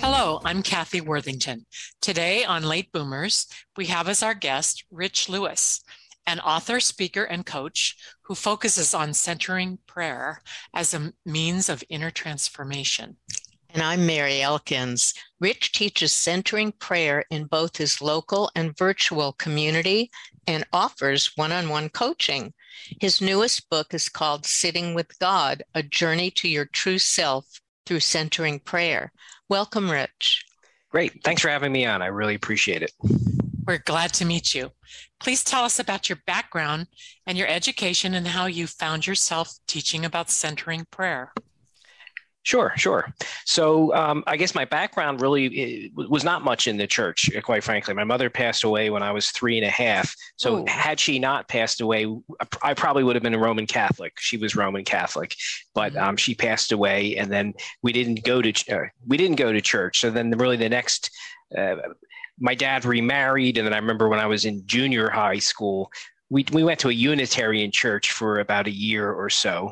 Hello, I'm Kathy Worthington. Today on Late Boomers, we have as our guest Rich Lewis, an author, speaker, and coach who focuses on centering prayer as a means of inner transformation. And I'm Mary Elkins. Rich teaches centering prayer in both his local and virtual community and offers one-on-one coaching. His newest book is called Sitting With God, A Journey to Your True Self Through Centering Prayer. Welcome, Rich. Great. Thanks for having me on. I really appreciate it. We're glad to meet you. Please tell us about your background and your education and how you found yourself teaching about centering prayer. Sure. So I guess my background really was not much in the church, quite frankly. My mother passed away when I was 3.5. So had she not passed away, I probably would have been a Roman Catholic. She was Roman Catholic, but she passed away, and then we didn't go to church. So then really the next. My dad remarried, and then I remember when I was in junior high school, we went to a Unitarian church for about a year or so,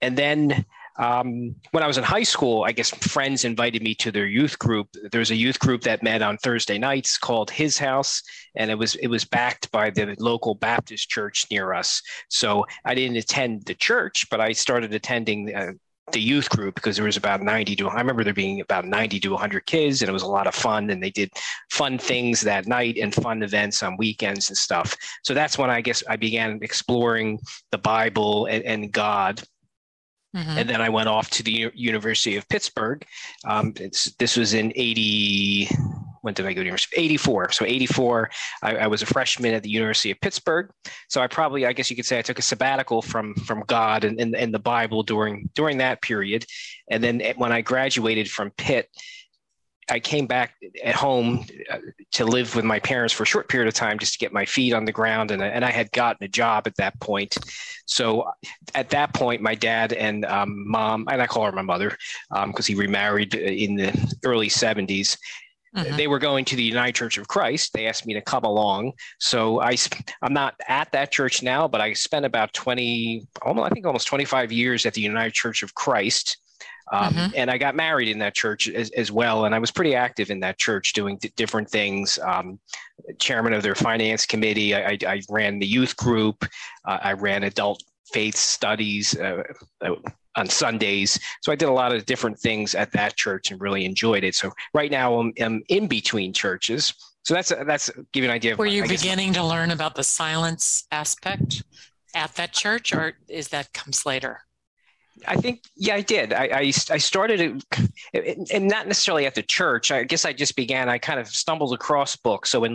and then. When I was in high school, I guess friends invited me to their youth group. There was a youth group that met on Thursday nights called His House, and it was backed by the local Baptist church near us. So I didn't attend the church, but I started attending the youth group because there was about 90 to 100 kids, and it was a lot of fun, and they did fun things that night and fun events on weekends and stuff. So that's when I guess I began exploring the Bible and God. Mm-hmm. And then I went off to the University of Pittsburgh. This was in 80. When did I go to university? 84. So 84, I was a freshman at the University of Pittsburgh. So I guess you could say I took a sabbatical from God and the Bible during that period. And then when I graduated from Pitt, I came back at home to live with my parents for a short period of time just to get my feet on the ground. And I had gotten a job at that point. So at that point, my dad and mom, and I call her my mother because he remarried in the early 70s. Mm-hmm. They were going to the United Church of Christ. They asked me to come along. So I'm not at that church now, but I spent about almost 25 years at the United Church of Christ. And I got married in that church as well. And I was pretty active in that church doing different things. Chairman of their finance committee. I ran the youth group. I ran adult faith studies on Sundays. So I did a lot of different things at that church and really enjoyed it. So right now I'm in between churches. So that's give you an idea. Were you beginning to learn about the silence aspect at that church, or is that comes later? I think, yeah, I did. I started it, and not necessarily at the church. I guess I just began, I kind of stumbled across books. So in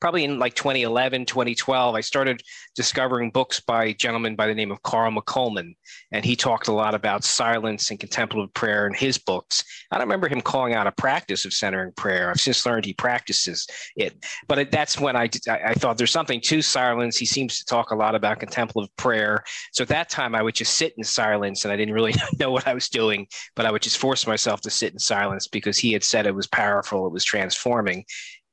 probably in like 2011, 2012, I started discovering books by a gentleman by the name of Carl McCullman. And he talked a lot about silence and contemplative prayer in his books. I don't remember him calling out a practice of centering prayer. I've since learned he practices it. But that's when I thought there's something to silence. He seems to talk a lot about contemplative prayer. So at that time, I would just sit in silence, and I didn't really know what I was doing, but I would just force myself to sit in silence because he had said it was powerful, it was transforming.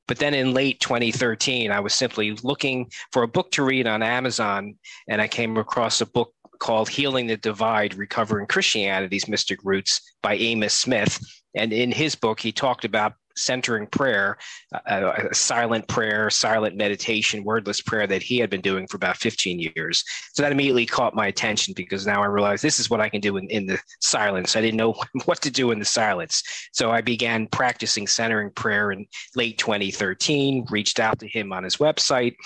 But then in late 2013, I was simply looking for a book to read on Amazon, and I came across a book called Healing the Divide, Recovering Christianity's Mystic Roots by Amos Smith. And in his book, he talked about centering prayer, a silent prayer, silent meditation, wordless prayer that he had been doing for about 15 years. So that immediately caught my attention, because now I realized this is what I can do in the silence. I didn't know what to do in the silence. So I began practicing centering prayer in late 2013, reached out to him on his website,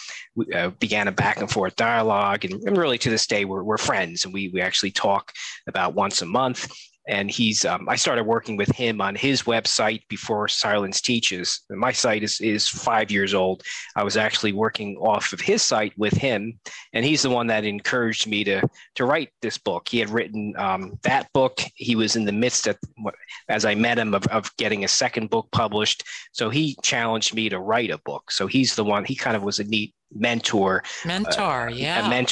began a back and forth dialogue. And really to this day, we're friends, and we actually talk about once a month. And he's, I started working with him on his website before Silence Teaches. My site is 5 years old. I was actually working off of his site with him, and he's the one that encouraged me to write this book. He had written that book. He was in the midst of, as I met him, of getting a second book published. So he challenged me to write a book. So he's the one, he kind of was a neat mentor, nudge me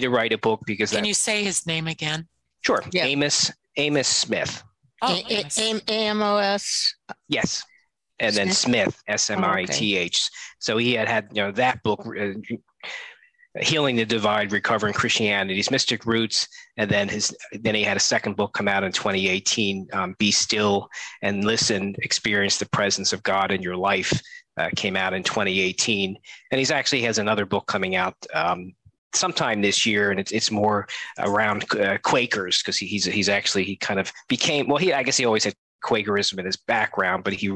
to write a book. Because you say his name again? Sure. Yeah. Amos Smith. Oh, Amos. Yes. And Smith? Then Smith, S-M-I-T-H. Oh, okay. So he had that book, Healing the Divide, Recovering Christianity's Mystic Roots. And then he had a second book come out in 2018, Be Still and Listen, Experience the Presence of God in Your Life, came out in 2018. And he actually has another book coming out sometime this year, and it's more around Quakers, because he always had Quakerism in his background, but he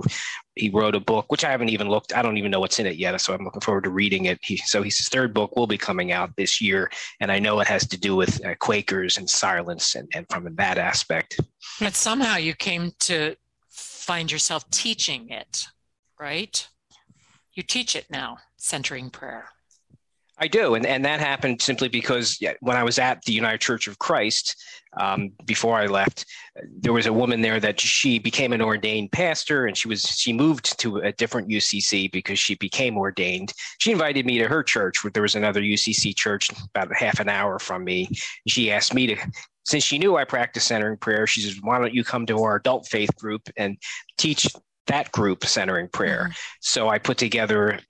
wrote a book which I haven't even looked, I don't even know what's in it yet, so I'm looking forward to reading it. So his third book will be coming out this year, and I know it has to do with Quakers and silence and from that aspect. But somehow you came to find yourself teaching it, right? You teach it now, centering prayer. I do. And that happened simply because when I was at the United Church of Christ, before I left, there was a woman there that she became an ordained pastor, and she moved to a different UCC because she became ordained. She invited me to her church, where there was another UCC church about half an hour from me. She asked me to, since she knew I practiced centering prayer, she says, "Why don't you come to our adult faith group and teach that group centering prayer?" Mm-hmm. So I put together,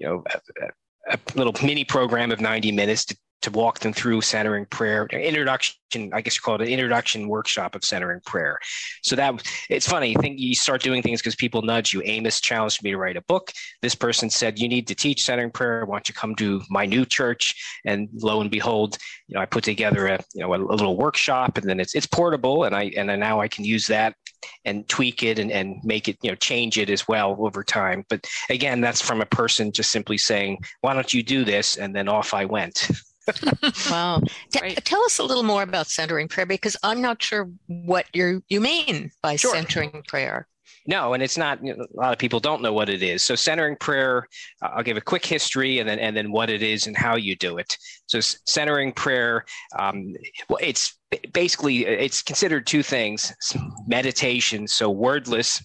a little mini program of 90 minutes to walk them through centering prayer, introduction, I guess you call it an introduction workshop of centering prayer. So that it's funny, I think you start doing things because people nudge you. Amos challenged me to write a book. This person said, "You need to teach centering prayer. Why don't you come to my new church?" And lo and behold, I put together a little workshop, and then it's portable, and now I can use that and tweak it and make it, change it as well over time. But again, that's from a person just simply saying, "Why don't you do this?" And then off I went. Wow. Right. Tell us a little more about centering prayer, because I'm not sure what you mean by centering prayer. No, and it's not, a lot of people don't know what it is. So centering prayer, I'll give a quick history and then what it is and how you do it. So centering prayer, it's basically, it's considered two things: meditation, so wordless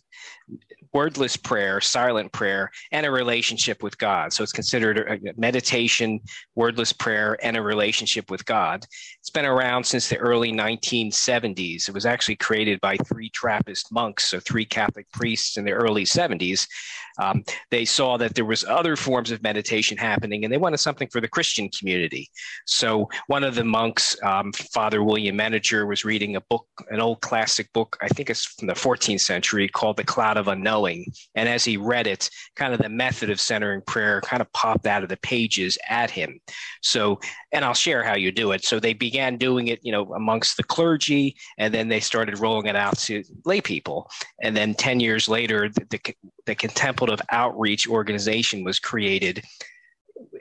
prayer, silent prayer, and a relationship with God. So it's considered a meditation, wordless prayer, and a relationship with God. It's been around since the early 1970s. It was actually created by three Trappist monks, so three Catholic priests in the early 70s. They saw that there was other forms of meditation happening, and they wanted something for the Christian community. So one of the monks, Father William Menager, was reading a book, an old classic book, I think it's from the 14th century, called The Cloud of Unknowing. And as he read it, kind of the method of centering prayer kind of popped out of the pages at him. So, and I'll share how you do it. So they began doing it, amongst the clergy, and then they started rolling it out to lay people. And then 10 years later, the Contemplative Outreach organization was created,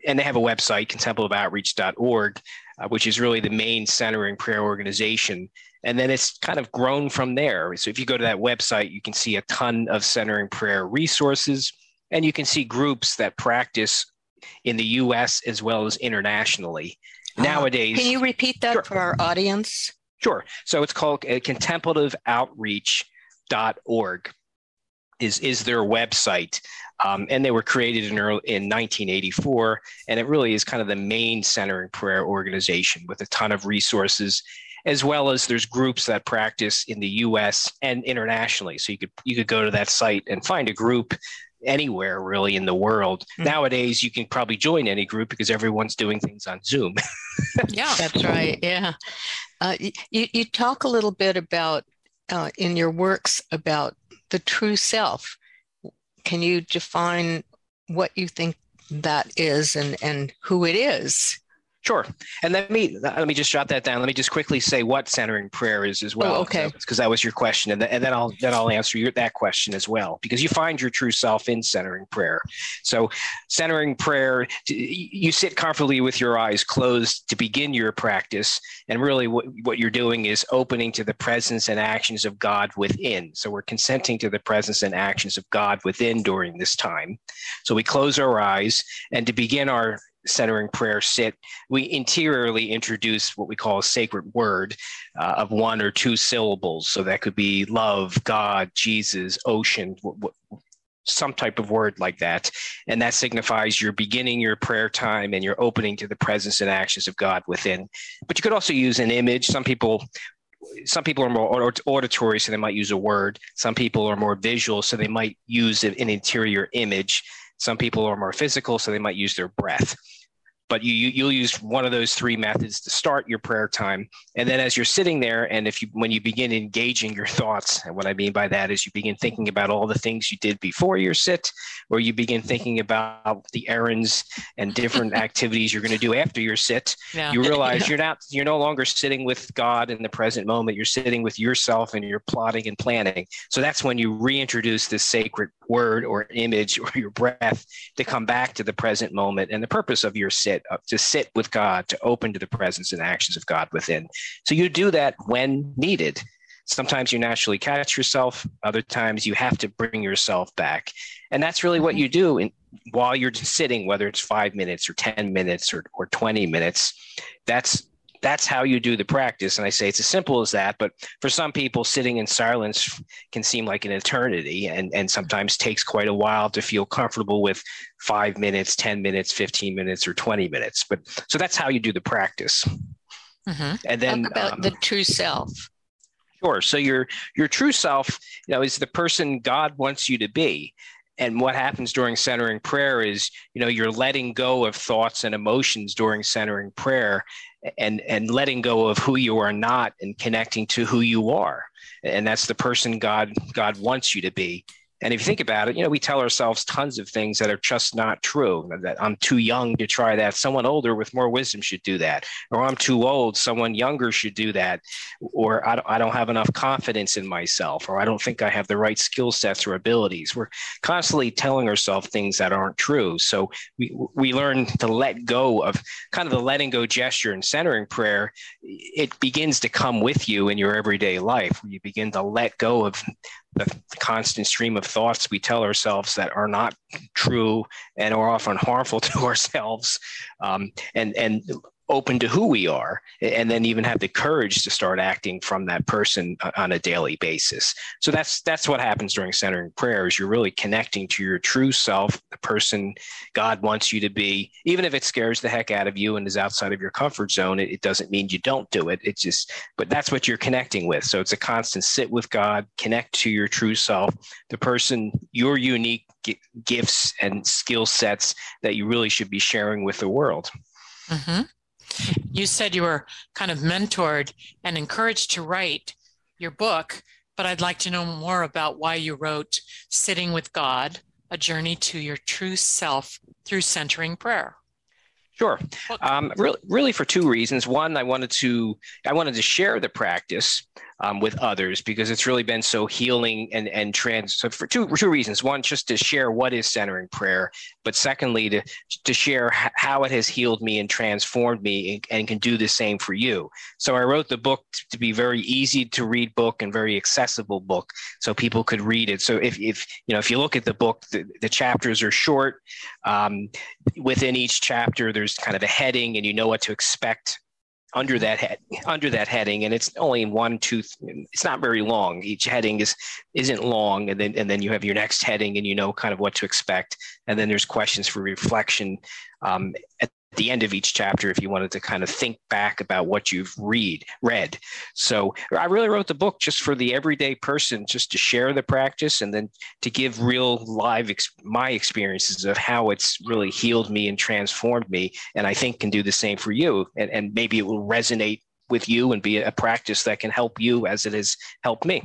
and they have a website, contemplativeoutreach.org, which is really the main centering prayer organization. And then it's kind of grown from there. So if you go to that website, you can see a ton of centering prayer resources, and you can see groups that practice in the U.S. as well as internationally. Nowadays, can you repeat that for our audience? Sure. So it's called contemplativeoutreach.org. Is their website, and they were created in 1984, and it really is kind of the main centering prayer organization with a ton of resources, as well as there's groups that practice in the U.S. and internationally. So you could go to that site and find a group anywhere really in the world. Mm-hmm. Nowadays, you can probably join any group because everyone's doing things on Zoom. Yeah, that's right. Yeah, you talk a little bit about in your works about the true self, Can you define what you think that is and who it is? Sure. And let me just jot that down. Let me just quickly say what centering prayer is as well. Oh, okay. Because that was your question. And then I'll answer that question as well, because you find your true self in centering prayer. So centering prayer, you sit comfortably with your eyes closed to begin your practice. And really what you're doing is opening to the presence and actions of God within. So we're consenting to the presence and actions of God within during this time. So we close our eyes, and to begin our centering prayer sit, we interiorly introduce what we call a sacred word of one or two syllables. So that could be love, God, Jesus, ocean, some type of word like that. And that signifies you're beginning your prayer time and you're opening to the presence and actions of God within. But you could also use an image. Some people are more auditory, so they might use a word. Some people are more visual, so they might use an interior image. Some people are more physical, so they might use their breath. But you'll use one of those three methods to start your prayer time. And then as you're sitting there, and when you begin engaging your thoughts, and what I mean by that is you begin thinking about all the things you did before your sit, or you begin thinking about the errands and different activities you're going to do after your sit, you realize you're no longer sitting with God in the present moment. You're sitting with yourself, and you're plotting and planning. So that's when you reintroduce this sacred word or image or your breath to come back to the present moment and the purpose of your sit. To sit with God, to open to the presence and actions of God within. So you do that when needed. Sometimes you naturally catch yourself. Other times you have to bring yourself back. And that's really what you do while you're sitting, whether it's 5 minutes or 10 minutes or 20 minutes. That's how you do the practice. And I say it's as simple as that. But for some people, sitting in silence can seem like an eternity and sometimes takes quite a while to feel comfortable with 5 minutes, 10 minutes, 15 minutes, or 20 minutes. But so that's how you do the practice. Mm-hmm. And then talk about the true self. Sure. So your true self, is the person God wants you to be. And what happens during centering prayer is, you're letting go of thoughts and emotions during centering prayer and letting go of who you are not and connecting to who you are. And that's the person God wants you to be. And if you think about it, we tell ourselves tons of things that are just not true, that I'm too young to try that. Someone older with more wisdom should do that. Or I'm too old. Someone younger should do that. Or I don't have enough confidence in myself. Or I don't think I have the right skill sets or abilities. We're constantly telling ourselves things that aren't true. So we learn to let go of kind of the letting go gesture and centering prayer. It begins to come with you in your everyday life, where you begin to let go of the constant stream of thoughts we tell ourselves that are not true and are often harmful to ourselves, and open to who we are, and then even have the courage to start acting from that person on a daily basis. So that's what happens during centering prayer is you're really connecting to your true self, the person God wants you to be. Even if it scares the heck out of you and is outside of your comfort zone, it doesn't mean you don't do it. It's just, but that's what you're connecting with. So it's a constant sit with God, connect to your true self, the person, your unique gifts and skill sets that you really should be sharing with the world. Mm-hmm. You said you were kind of mentored and encouraged to write your book, but I'd like to know more about why you wrote Sitting with God, A Journey to Your True Self Through Centering Prayer. Sure. Really for two reasons. One, I wanted to share the practice with others because it's really been so healing and trans. So for two reasons. One, just to share what is centering prayer, but secondly, to share how it has healed me and transformed me and can do the same for you. So I wrote the book to be very easy to read book and very accessible book so people could read it. So if you look at the book, the chapters are short. Within each chapter, there's kind of a heading and you know what to expect under that heading, and it's only it's not very long. Each heading isn't long, and then you have your next heading, and you know kind of what to expect. And then there's questions for reflection at the end of each chapter, if you wanted to kind of think back about what you've read. So I really wrote the book just for the everyday person, just to share the practice and then to give real live my experiences of how it's really healed me and transformed me. And I think can do the same for you. And maybe it will resonate with you and be a practice that can help you as it has helped me.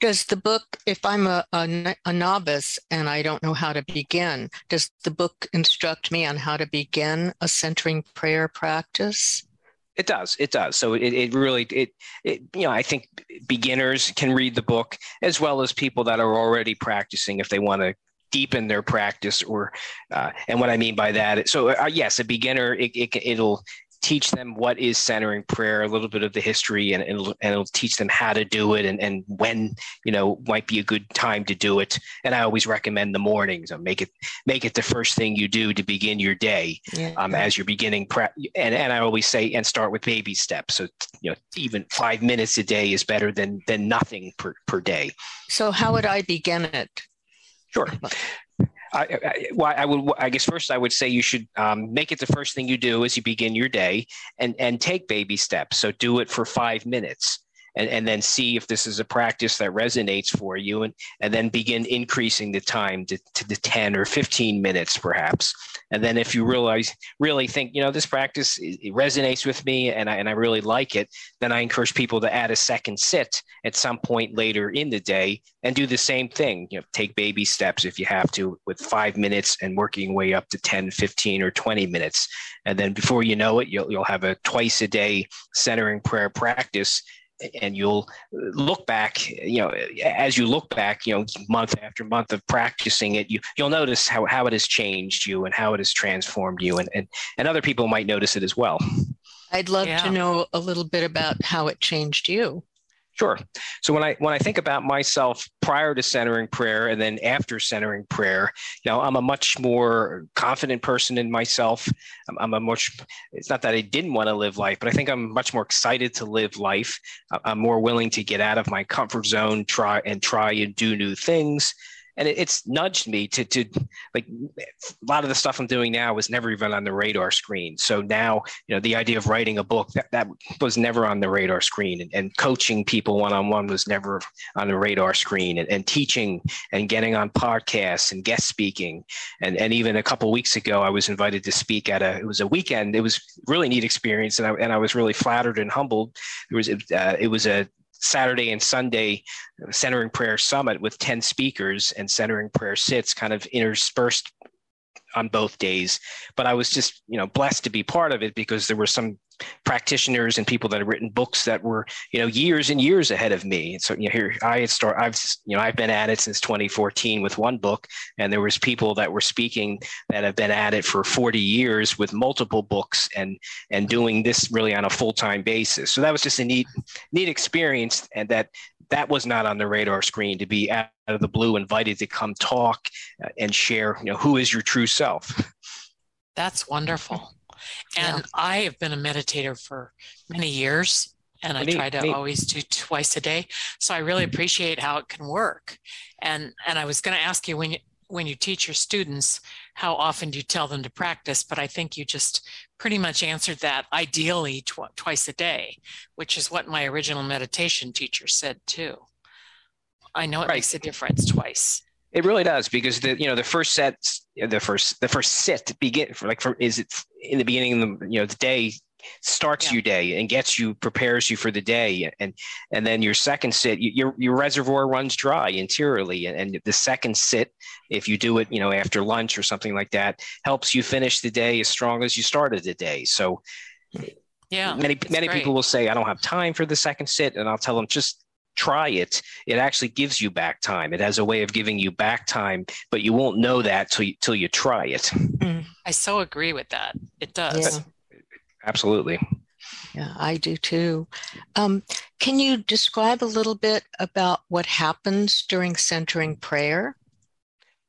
Does the book, if I'm a novice and I don't know how to begin, does the book instruct me on how to begin a centering prayer practice? It does. It does. So it really, you know, I think beginners can read the book as well as people that are already practicing if they want to deepen their practice or, and what I mean by that. So yes, a beginner, it'll teach them what is centering prayer, a little bit of the history, and it'll teach them how to do it and when, you know, might be a good time to do it. And I always recommend the mornings. So make it the first thing you do to begin your day as you're beginning prep. And I always say, and start with baby steps. So, you know, even 5 minutes a day is better than nothing per day. So how would I begin it? Sure. I guess first I would say you should make it the first thing you do as you begin your day and take baby steps. So do it for 5 minutes and then see if this is a practice that resonates for you and then begin increasing the time to the 10 or 15 minutes perhaps. And then if you really think, you know, this practice, it resonates with me and I really like it, then I encourage people to add a second sit at some point later in the day and do the same thing. You know, take baby steps if you have to with 5 minutes and working way up to 10, 15 or 20 minutes. And then before you know it, you'll have a twice a day centering prayer practice. And you'll look back, you know, as you look back, you know, month after month of practicing it, you'll notice how it has changed you and how it has transformed you. And other people might notice it as well. I'd love to know a little bit about how it changed you. Sure. So when I think about myself prior to centering prayer and then after centering prayer, you know, I'm a much more confident person in myself. It's not that I didn't want to live life, but I think I'm much more excited to live life. I'm more willing to get out of my comfort zone, try and do new things. And it's nudged me to like a lot of the stuff I'm doing now was never even on the radar screen. So now, you know, the idea of writing a book that was never on the radar screen and coaching people one-on-one was never on the radar screen and teaching and getting on podcasts and guest speaking. And even a couple of weeks ago, I was invited to speak it was a weekend. It was really neat experience. And I was really flattered and humbled. It was a Saturday and Sunday Centering Prayer Summit with 10 speakers and Centering Prayer Sits kind of interspersed on both days. But I was just, you know, blessed to be part of it because there were some practitioners and people that have written books that were, you know, years and years ahead of me. And so, you know, here I've been at it since 2014 with one book, and there was people that were speaking that have been at it for 40 years with multiple books and doing this really on a full-time basis. So that was just a neat experience, and that was not on the radar screen to be out of the blue invited to come talk and share, you know, who is your true self. That's wonderful. And I have been a meditator for many years, and I try to always do twice a day. So I really appreciate how it can work. And I was going to ask you when you teach your students, how often do you tell them to practice? But I think you just pretty much answered that, ideally twice a day, which is what my original meditation teacher said too. I know it makes a difference twice. It really does, because the first sit in the beginning of the day starts your day and prepares you for the day, and then your second sit, your reservoir runs dry interiorly, and the second sit, if you do it, you know, after lunch or something like that, helps you finish the day as strong as you started the day. So many people will say, I don't have time for the second sit, and I'll tell them, just try it. It actually gives you back time. It has a way of giving you back time, but you won't know that till you try it. I so agree with that. It does. Yeah. Absolutely. Yeah, I do too. Can you describe a little bit about what happens during centering prayer?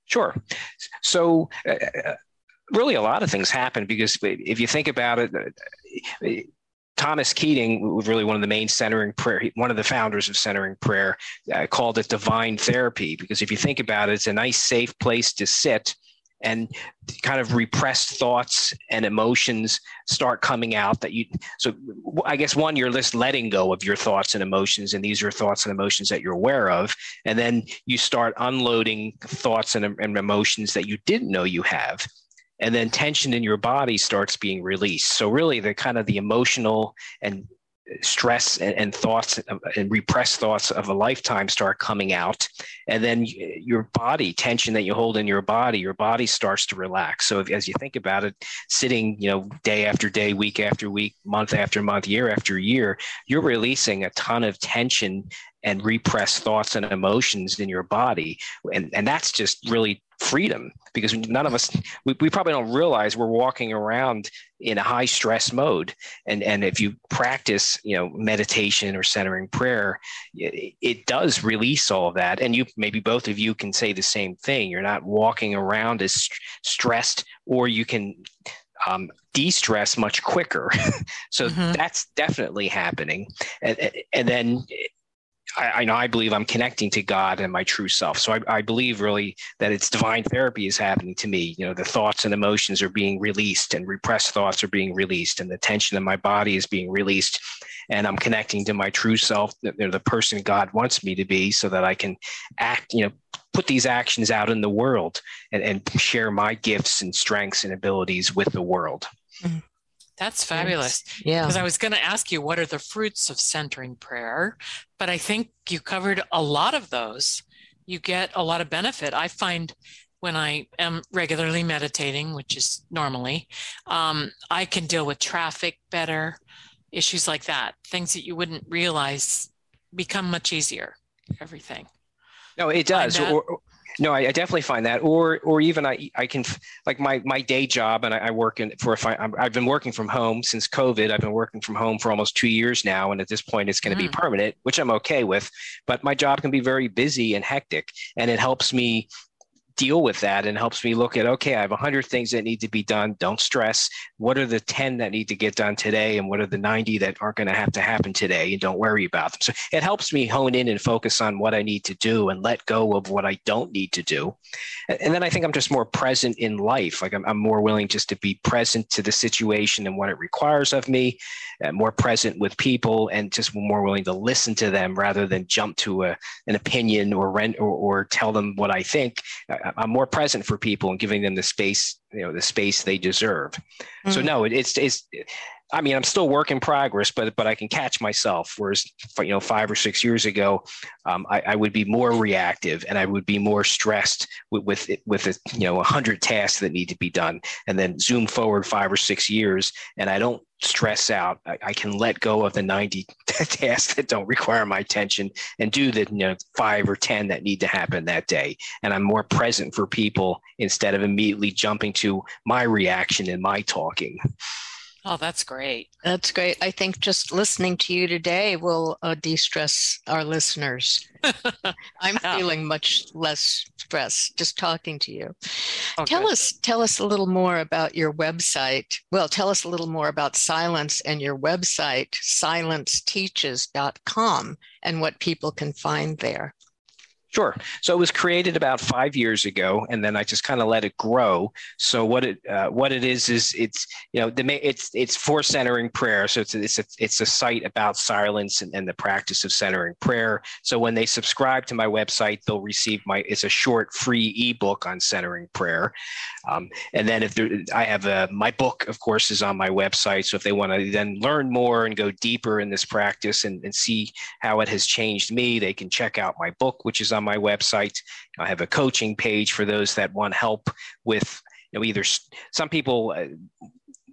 Sure. So really a lot of things happen, because if you think about it, Thomas Keating was really one of the main centering prayer, one of the founders of centering prayer, called it divine therapy, because if you think about it, it's a nice, safe place to sit and kind of repressed thoughts and emotions start coming out so I guess one, you're just letting go of your thoughts and emotions, and these are thoughts and emotions that you're aware of. And then you start unloading thoughts and emotions that you didn't know you have. And then tension in your body starts being released. So really the kind of the emotional and stress and thoughts and repressed thoughts of a lifetime start coming out. And then your body, tension that you hold in your body starts to relax. So if, as you think about it, sitting, you know, day after day, week after week, month after month, year after year, you're releasing a ton of tension and repressed thoughts and emotions in your body. And that's just really freedom, because none of us, we probably don't realize we're walking around in a high stress mode. And if you practice, you know, meditation or centering prayer, it does release all of that. And you, maybe both of you can say the same thing. You're not walking around as stressed, or you can de-stress much quicker. So that's definitely happening. And then I know, I believe I'm connecting to God and my true self. So I believe really that it's divine therapy is happening to me. You know, the thoughts and emotions are being released, and repressed thoughts are being released, and the tension in my body is being released. And I'm connecting to my true self, the person God wants me to be, so that I can act, you know, put these actions out in the world and share my gifts and strengths and abilities with the world. Mm-hmm. That's fabulous. Yeah. Because I was going to ask you, what are the fruits of centering prayer? But I think you covered a lot of those. You get a lot of benefit. I find when I am regularly meditating, which is normally, I can deal with traffic better, issues like that. Things that you wouldn't realize become much easier, everything. No, it does. No, I definitely find that, or even I can, like my day job, and I work in for I've been working from home since COVID. I've been working from home for almost 2 years now, and at this point, it's going to be permanent, which I'm okay with. But my job can be very busy and hectic, and it helps me deal with that and helps me look at, okay, I have 100 things that need to be done. Don't stress. What are the 10 that need to get done today? And what are the 90 that aren't going to have to happen today? And don't worry about them. So it helps me hone in and focus on what I need to do and let go of what I don't need to do. And then I think I'm just more present in life. Like I'm more willing just to be present to the situation and what it requires of me, and more present with people, and just more willing to listen to them rather than jump to an opinion or tell them what I think. I'm more present for people and giving them the space, you know, the space they deserve. Mm-hmm. So no, it's, I mean, I'm still work in progress, but I can catch myself. Whereas, you know, 5 or 6 years ago, I would be more reactive, and I would be more stressed with 100 tasks that need to be done. And then zoom forward 5 or 6 years, and I don't stress out. I can let go of the 90 tasks that don't require my attention and do the 5 or 10 that need to happen that day. And I'm more present for people instead of immediately jumping to my reaction and my talking. Oh, that's great. That's great. I think just listening to you today will de-stress our listeners. I'm feeling much less stressed just talking to you. Okay. Tell us a little more about your website. Well, tell us a little more about Silence and your website, silenceteaches.com, and what people can find there. Sure. So it was created about 5 years ago, and then I just kind of let it grow. So what it is it's, you know, it's for centering prayer. So it's a site about silence and the practice of centering prayer. So when they subscribe to my website, they'll receive it's a short free ebook on centering prayer. And then my book, of course, is on my website. So if they want to then learn more and go deeper in this practice and see how it has changed me, they can check out my book, which is on my website. I have a coaching page for those that want help with, you know, either some people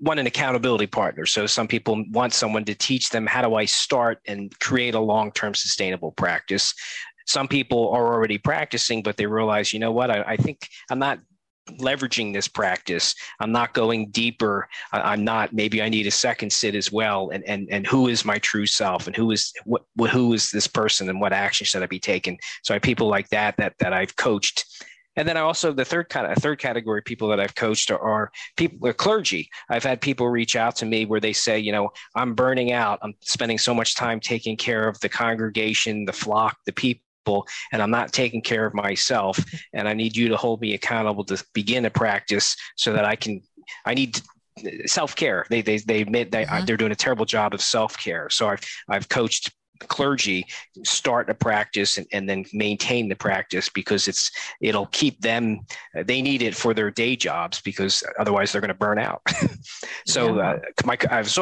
want an accountability partner. So some people want someone to teach them, how do I start and create a long-term sustainable practice? Some people are already practicing, but they realize, you know what, I think I'm not leveraging this practice. I'm not going deeper. Maybe I need a second sit as well. And who is my true self, and who is this person, and what action should I be taking? So I have people like that I've coached. And then I also, the third category of people that I've coached are people, or clergy. I've had people reach out to me where they say, you know, I'm burning out. I'm spending so much time taking care of the congregation, the flock, the people, and I'm not taking care of myself, and I need you to hold me accountable to begin a practice so that I need self-care. They admit they're doing a terrible job of self-care. So I've coached clergy start a practice and then maintain the practice, because it'll keep them, they need it for their day jobs, because otherwise they're going to burn out. So I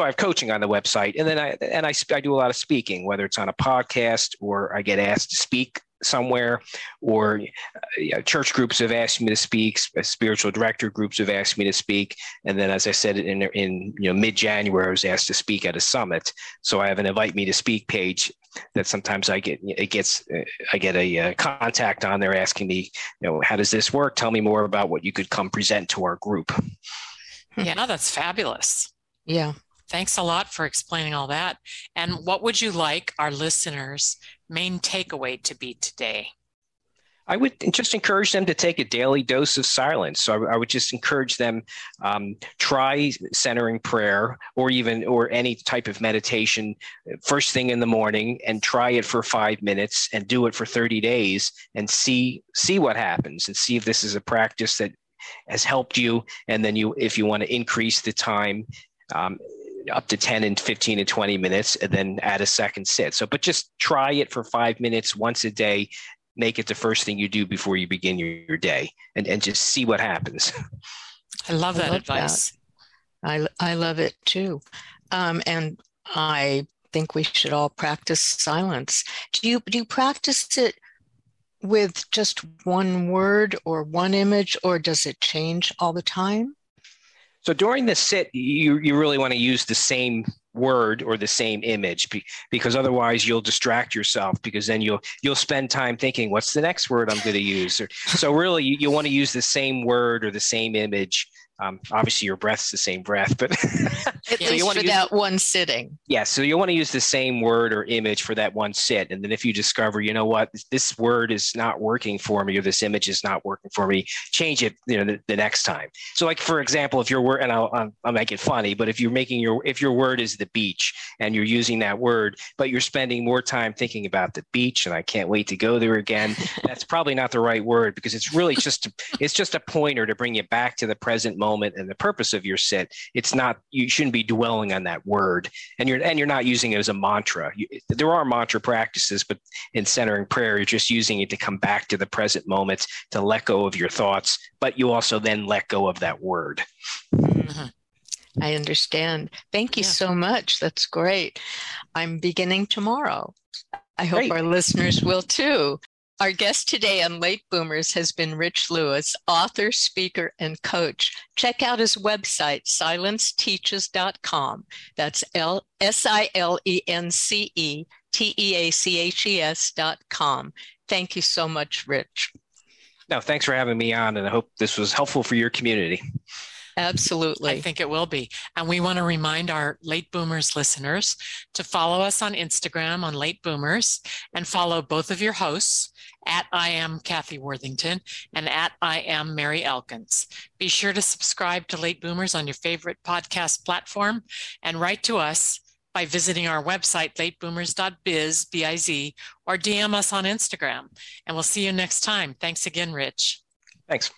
have coaching on the website, and then I do a lot of speaking, whether it's on a podcast or I get asked to speak somewhere, or church groups have asked me to speak, spiritual director groups have asked me to speak. And then, as I said, in mid-January, I was asked to speak at a summit. So I have an invite me to speak page that sometimes I get a contact on there asking me, how does this work? Tell me more about what you could come present to our group. Yeah, that's fabulous. Yeah. Thanks a lot for explaining all that. And what would you like our listeners' main takeaway to be today? I would just encourage them to take a daily dose of silence. So I would just encourage them, try centering prayer or any type of meditation first thing in the morning, and try it for 5 minutes and do it for 30 days and see what happens, and see if this is a practice that has helped you. And then if you want to increase the time, up to 10 and 15 and 20 minutes, and then add a second sit. But just try it for 5 minutes once a day, make it the first thing you do before you begin your day, and just see what happens. I love that advice. I love it too. And I think we should all practice silence. Do you practice it with just one word or one image, or does it change all the time? So during the sit, you really want to use the same word or the same image, because otherwise you'll distract yourself, because then you'll spend time thinking, what's the next word I'm going to use? So really, you want to use the same word or the same image. Obviously, your breath's the same breath, but one sitting. Yeah, so you want to use the same word or image for that one sit. And then if you discover, you know what, this word is not working for me, or this image is not working for me, change it, the next time. So, like, for example, if your word, and I'll make it funny, but if you're making if your word is the beach, and you're using that word, but you're spending more time thinking about the beach, and I can't wait to go there again, that's probably not the right word, because it's really just a pointer to bring you back to the present moment and the purpose of your sit. It's not, you shouldn't be dwelling on that word, and you're not using it as a mantra. There are mantra practices, but in centering prayer, you're just using it to come back to the present moment, to let go of your thoughts, but you also then let go of that word. Mm-hmm. I understand. Thank you so much. That's great. I'm beginning tomorrow. I hope our listeners will too. Our guest today on Late Boomers has been Rich Lewis, author, speaker, and coach. Check out his website, silenceteaches.com. That's silenceteaches.com. Thank you so much, Rich. No, thanks for having me on, and I hope this was helpful for your community. Absolutely. I think it will be. And we want to remind our Late Boomers listeners to follow us on Instagram on Late Boomers, and follow both of your hosts at I Am Kathy Worthington and at I Am Mary Elkins. Be sure to subscribe to Late Boomers on your favorite podcast platform, and write to us by visiting our website, lateboomers.biz, B-I-Z, or DM us on Instagram. And we'll see you next time. Thanks again, Rich. Thanks.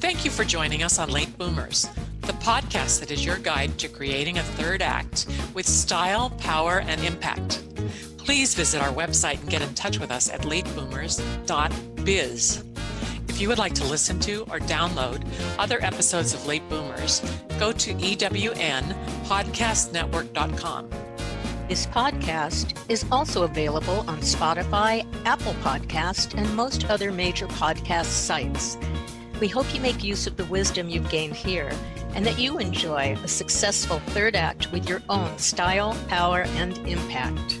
Thank you for joining us on Late Boomers, the podcast that is your guide to creating a third act with style, power, and impact. Please visit our website and get in touch with us at lateboomers.biz. If you would like to listen to or download other episodes of Late Boomers, go to EWNPodcastNetwork.com. This podcast is also available on Spotify, Apple Podcast, and most other major podcast sites. We hope you make use of the wisdom you've gained here, and that you enjoy a successful third act with your own style, power, and impact.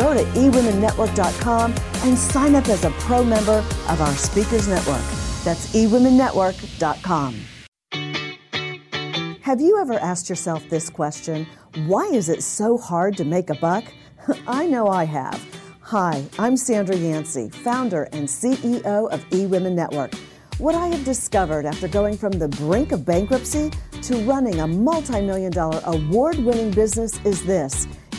go to eWomenNetwork.com and sign up as a pro member of our Speakers Network. That's eWomenNetwork.com. Have you ever asked yourself this question? Why is it so hard to make a buck? I know I have. Hi, I'm Sandra Yancey, founder and CEO of eWomen Network. What I have discovered after going from the brink of bankruptcy to running a multi-million-dollar award-winning business is this.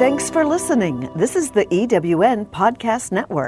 Thanks for listening. This is the EWN Podcast Network.